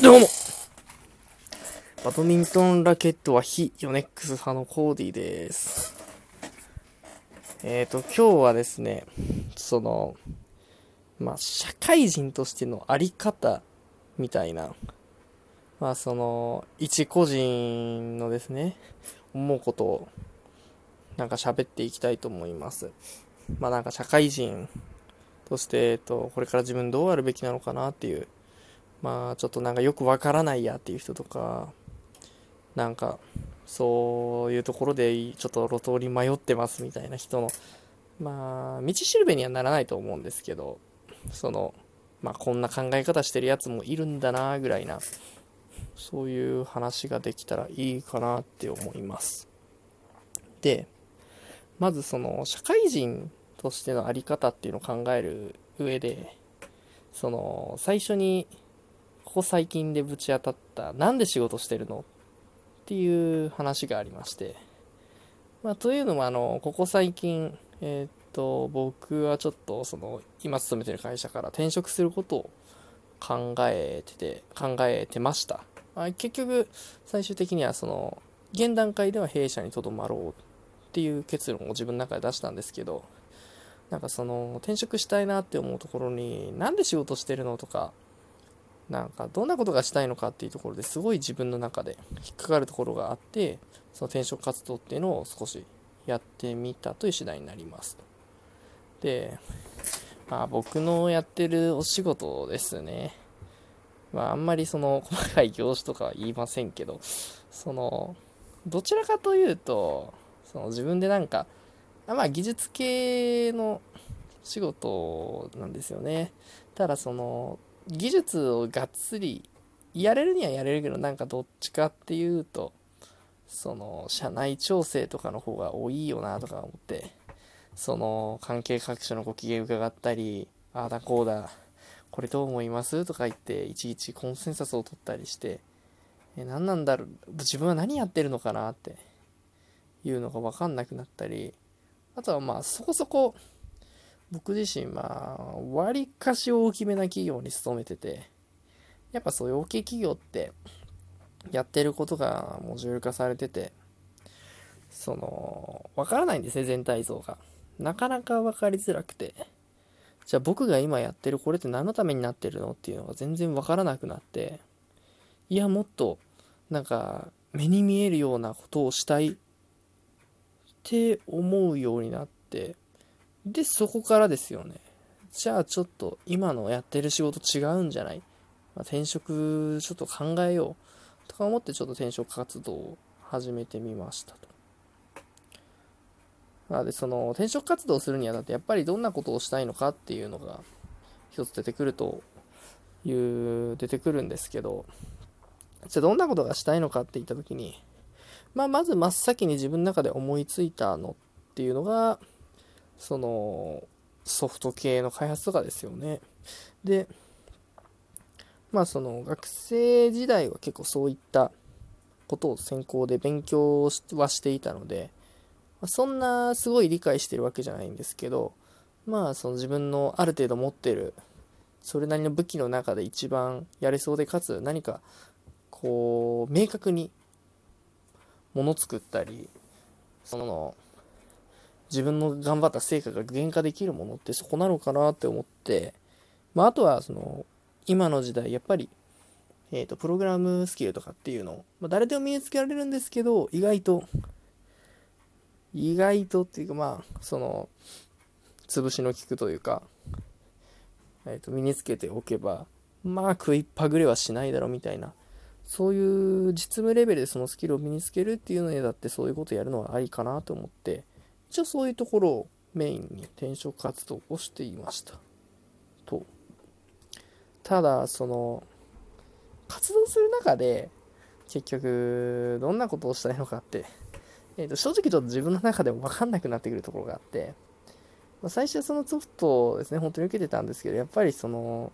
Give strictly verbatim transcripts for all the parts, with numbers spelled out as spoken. どうもバドミントンラケットは非ヨネックス派のコーディです。えーと今日はですね、そのまあ社会人としてのあり方みたいな、まあその一個人のですね思うことをなんか喋っていきたいと思います。まあなんか社会人として、えーとこれから自分どうあるべきなのかなっていう、まあちょっとなんかよくわからないやっていう人とか、なんかそういうところでちょっと路頭に迷ってますみたいな人の、まあ道しるべにはならないと思うんですけど、そのまあこんな考え方してるやつもいるんだなぐらいな、そういう話ができたらいいかなって思います。でまずその社会人としてのあり方っていうのを考える上で、その最初にここ最近でぶち当たったなんで仕事してるのっていう話がありまして、まあ、というのもあのここ最近、えー、っと僕はちょっとその今勤めてる会社から転職することを考えてて考えてました、まあ、結局最終的にはその現段階では弊社にとどまろうっていう結論を自分の中で出したんですけど、なんかその転職したいなって思うところになんで仕事してるのとか、なんかどんなことがしたいのかっていうところですごい自分の中で引っかかるところがあって、その転職活動っていうのを少しやってみたという次第になります。で、まあ、僕のやってるお仕事ですね、まあ、あんまりその細かい業種とかは言いませんけど、そのどちらかというとその自分でなんかまあ技術系の仕事なんですよね。ただその技術をがっつりやれるにはやれるけど、なんかどっちかっていうとその社内調整とかの方が多いよなとか思って、その関係各所のご機嫌伺ったり、ああだこうだこれどう思いますとか言っていちいちコンセンサスを取ったりして、え何なんだろう自分は何やってるのかなっていうのが分かんなくなったり、あとはまあそこそこ僕自身まあ割かし大きめな企業に勤めてて、やっぱそういう大きい企業ってやってることがモジュール化されてて、その分からないんですね、全体像がなかなか分かりづらくて、じゃあ僕が今やってるこれって何のためになってるのっていうのが全然分からなくなって、いやもっとなんか目に見えるようなことをしたいって思うようになって、でそこからですよね。じゃあちょっと今のやってる仕事違うんじゃない、まあ、転職ちょっと考えようとか思って、ちょっと転職活動を始めてみましたと。なのでその転職活動をするにはだってやっぱりどんなことをしたいのかっていうのが一つ出てくるという出てくるんですけど、じゃあどんなことがしたいのかって言った時に、まあ、まず真っ先に自分の中で思いついたのっていうのがそのソフト系の開発とかですよね。でまあその学生時代は結構そういったことを専攻で勉強はしていたので、そんなすごい理解してるわけじゃないんですけど、まあその自分のある程度持ってるそれなりの武器の中で一番やれそうで、かつ何かこう明確に物作ったり、その自分の頑張った成果が具現化できるものってそこなのかなって思って、まあ、あとはその今の時代やっぱり、えーと、プログラムスキルとかっていうのを、まあ、誰でも身につけられるんですけど、意外と意外とっていうかまあその潰しの効くというか、えーと、身につけておけばまあ食いっぱぐれはしないだろうみたいな、そういう実務レベルでそのスキルを身につけるっていうのにだってそういうことやるのはありかなと思って、一応そういうところをメインに転職活動をしていましたと。ただその活動する中で結局どんなことをしたいのかって、えーと正直ちょっと自分の中でも分かんなくなってくるところがあって、まあ、最初はそのソフトをですね本当に受けてたんですけど、やっぱりその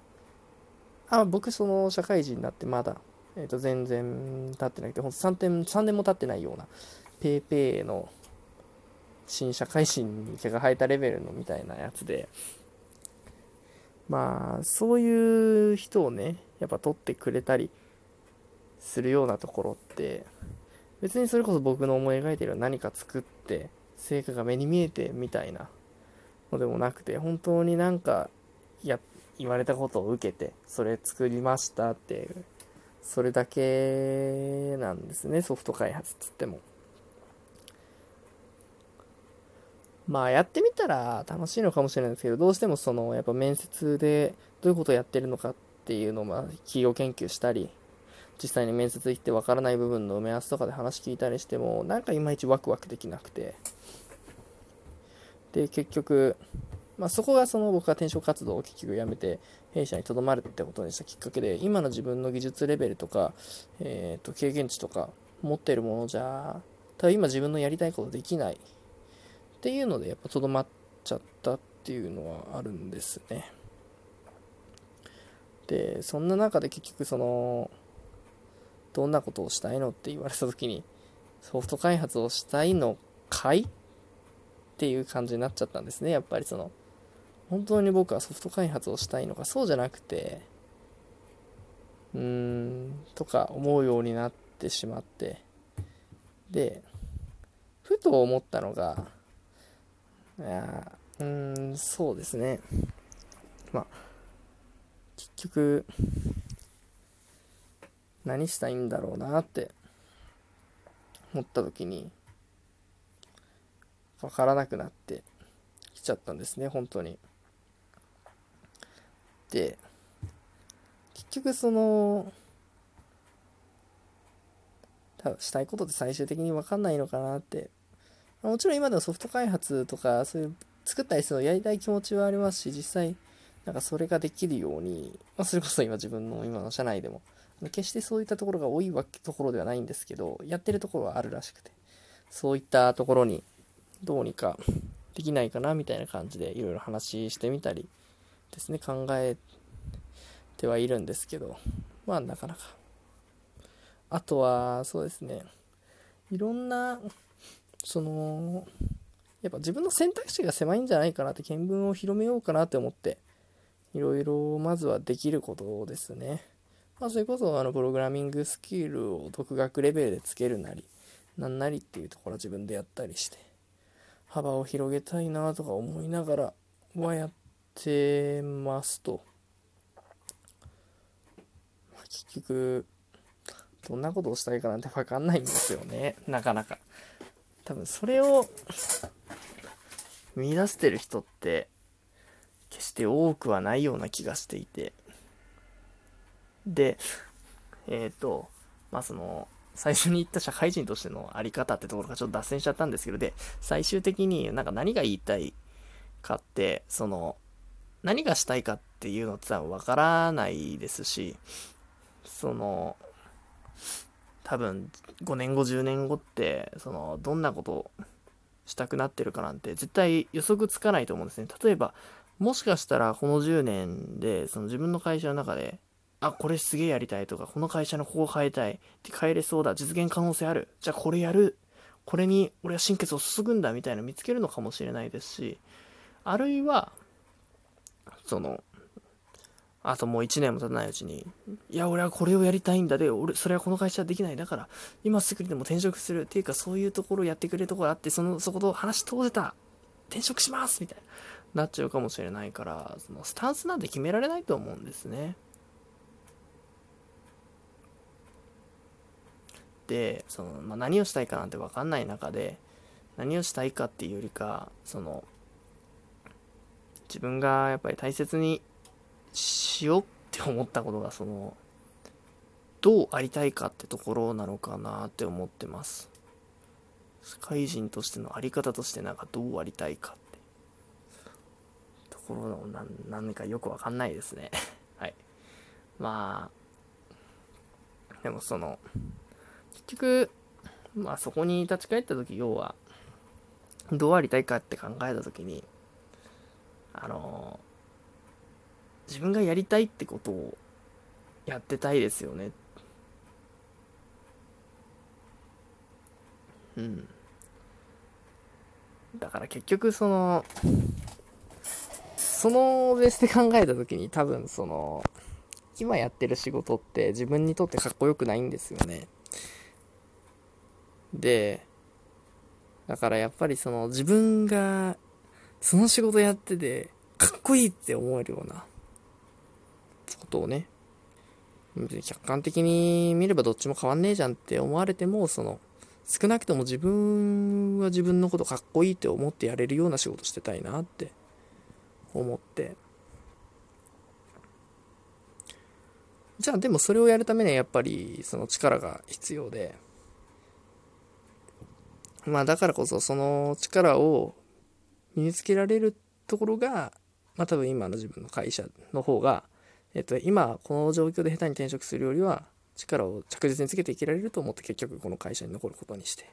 あ僕その社会人になってまだえーと全然経ってなくて、ほんとさんねんも経ってないようなペーペーの新社会人に毛が生えたレベルのみたいなやつで、まあそういう人をねやっぱ取ってくれたりするようなところって別にそれこそ僕の思い描いている何か作って成果が目に見えてみたいなのでもなくて、本当になんかや言われたことを受けてそれ作りましたっていう、それだけなんですね、ソフト開発つっても。まあやってみたら楽しいのかもしれないですけど、どうしてもそのやっぱ面接でどういうことをやってるのかっていうのをまあ企業研究したり、実際に面接行ってわからない部分の埋め合わせとかで話聞いたりしても、なんかいまいちワクワクできなくて、で結局、まあ、そこがその僕が転職活動を結局やめて弊社にとどまるってことにしたきっかけで、今の自分の技術レベルとか、えーと経験値とか持っているものじゃ多分今自分のやりたいことできないっていうのでやっぱとどまっちゃったっていうのはあるんですね。でそんな中で結局そのどんなことをしたいのって言われた時にソフト開発をしたいのかいっていう感じになっちゃったんですね。やっぱりその本当に僕はソフト開発をしたいのか、そうじゃなくてうーんとか思うようになってしまって、でふと思ったのがいやうーんそうですね、まあ結局何したいんだろうなって思った時に分からなくなってきちゃったんですね、本当に。で結局その多分したいことって最終的に分かんないのかなって、もちろん今でもソフト開発とかそういう作ったりするのやりたい気持ちはありますし、実際なんかそれができるように、まあ、それこそ今自分の今の社内でも決してそういったところが多いわけところではないんですけど、やってるところはあるらしくて、そういったところにどうにかできないかなみたいな感じでいろいろ話してみたりですね、考えてはいるんですけど、まあなかなか。あとはそうですね、いろんなそのやっぱ自分の選択肢が狭いんじゃないかなって、見聞を広めようかなって思っていろいろまずはできることですね。まあそれこそあのプログラミングスキルを独学レベルでつけるなりなんなりっていうところは自分でやったりして幅を広げたいなとか思いながらはやってますと。まあ、結局どんなことをしたいかなんて分かんないんですよね、なかなか。多分それを見出してる人って決して多くはないような気がしていて、でえっとまあその最初に言った社会人としてのあり方ってところがちょっと脱線しちゃったんですけど、で最終的になんか何が言いたいかって、その何がしたいかっていうのって多分わからないですし、その多分ごねんごじゅうねんごってそのどんなことをしたくなってるかなんて絶対予測つかないと思うんですね。例えばもしかしたらこのじゅうねんでその自分の会社の中であこれすげえやりたいとか、この会社のここを変えたいって変えれそうだ、実現可能性ある、じゃあこれやる、これに俺は心血を注ぐんだみたいなの見つけるのかもしれないですし、あるいはそのあともういちねんも経たないうちにいや俺はこれをやりたいんだで俺それはこの会社はできない、だから今すぐにでも転職するっていうか、そういうところをやってくれるところあって、そのそこと話通せた転職しますみたいななっちゃうかもしれないから、そのスタンスなんて決められないと思うんですね。でそのまあ、何をしたいかなんて分かんない中で何をしたいかっていうよりか、その自分がやっぱり大切にしようって思ったことがそのどうありたいかってところなのかなって思ってます。社会人としてのあり方としてなんかどうありたいかってところのな何かよく分かんないですねはいまあでもその結局、まあ、そこに立ち返ったとき、要はどうありたいかって考えたときに、あのー、自分がやりたいってことをやってたいですよね。うん。だから結局そのそのベースで考えたときに、多分その今やってる仕事って自分にとってかっこよくないんですよね。で、だからやっぱりその自分がその仕事やっててかっこいいって思えるようなことをね、客観的に見ればどっちも変わんねえじゃんって思われても、その少なくとも自分は自分のことかっこいいって思ってやれるような仕事してたいなって思って、じゃあでもそれをやるためにはやっぱりその力が必要で、まあだからこそその力を身につけられるところが、まあ多分今の自分の会社の方が、えっと今この状況で下手に転職するよりは力を着実につけていけられると思って、結局この会社に残ることにして、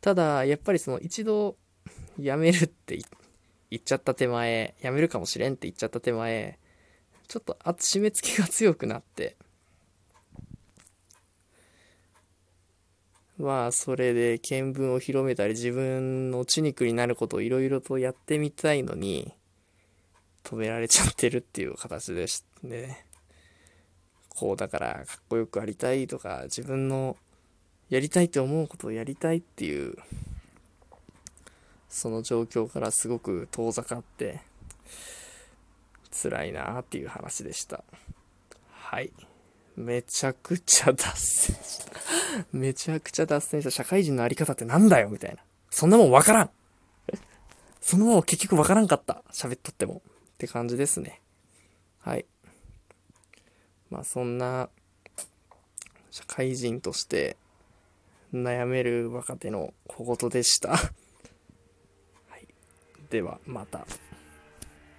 ただやっぱりその一度辞めるって言っちゃった手前、辞めるかもしれんって言っちゃった手前、ちょっと締め付けが強くなって、まあそれで見聞を広めたり自分の血肉になることをいろいろとやってみたいのに止められちゃってるっていう形でしたね。こうだからかっこよくありたいとか、自分のやりたいと思うことをやりたいっていうその状況からすごく遠ざかって辛いなっていう話でした。はい、めちゃくちゃ脱線しためちゃくちゃ脱線した社会人のあり方ってなんだよみたいな、そんなもんわからんそんなもん結局わからんかった、喋っとってもって感じですね。はい、まあそんな社会人として悩める若手の小言でした。はい、ではまた。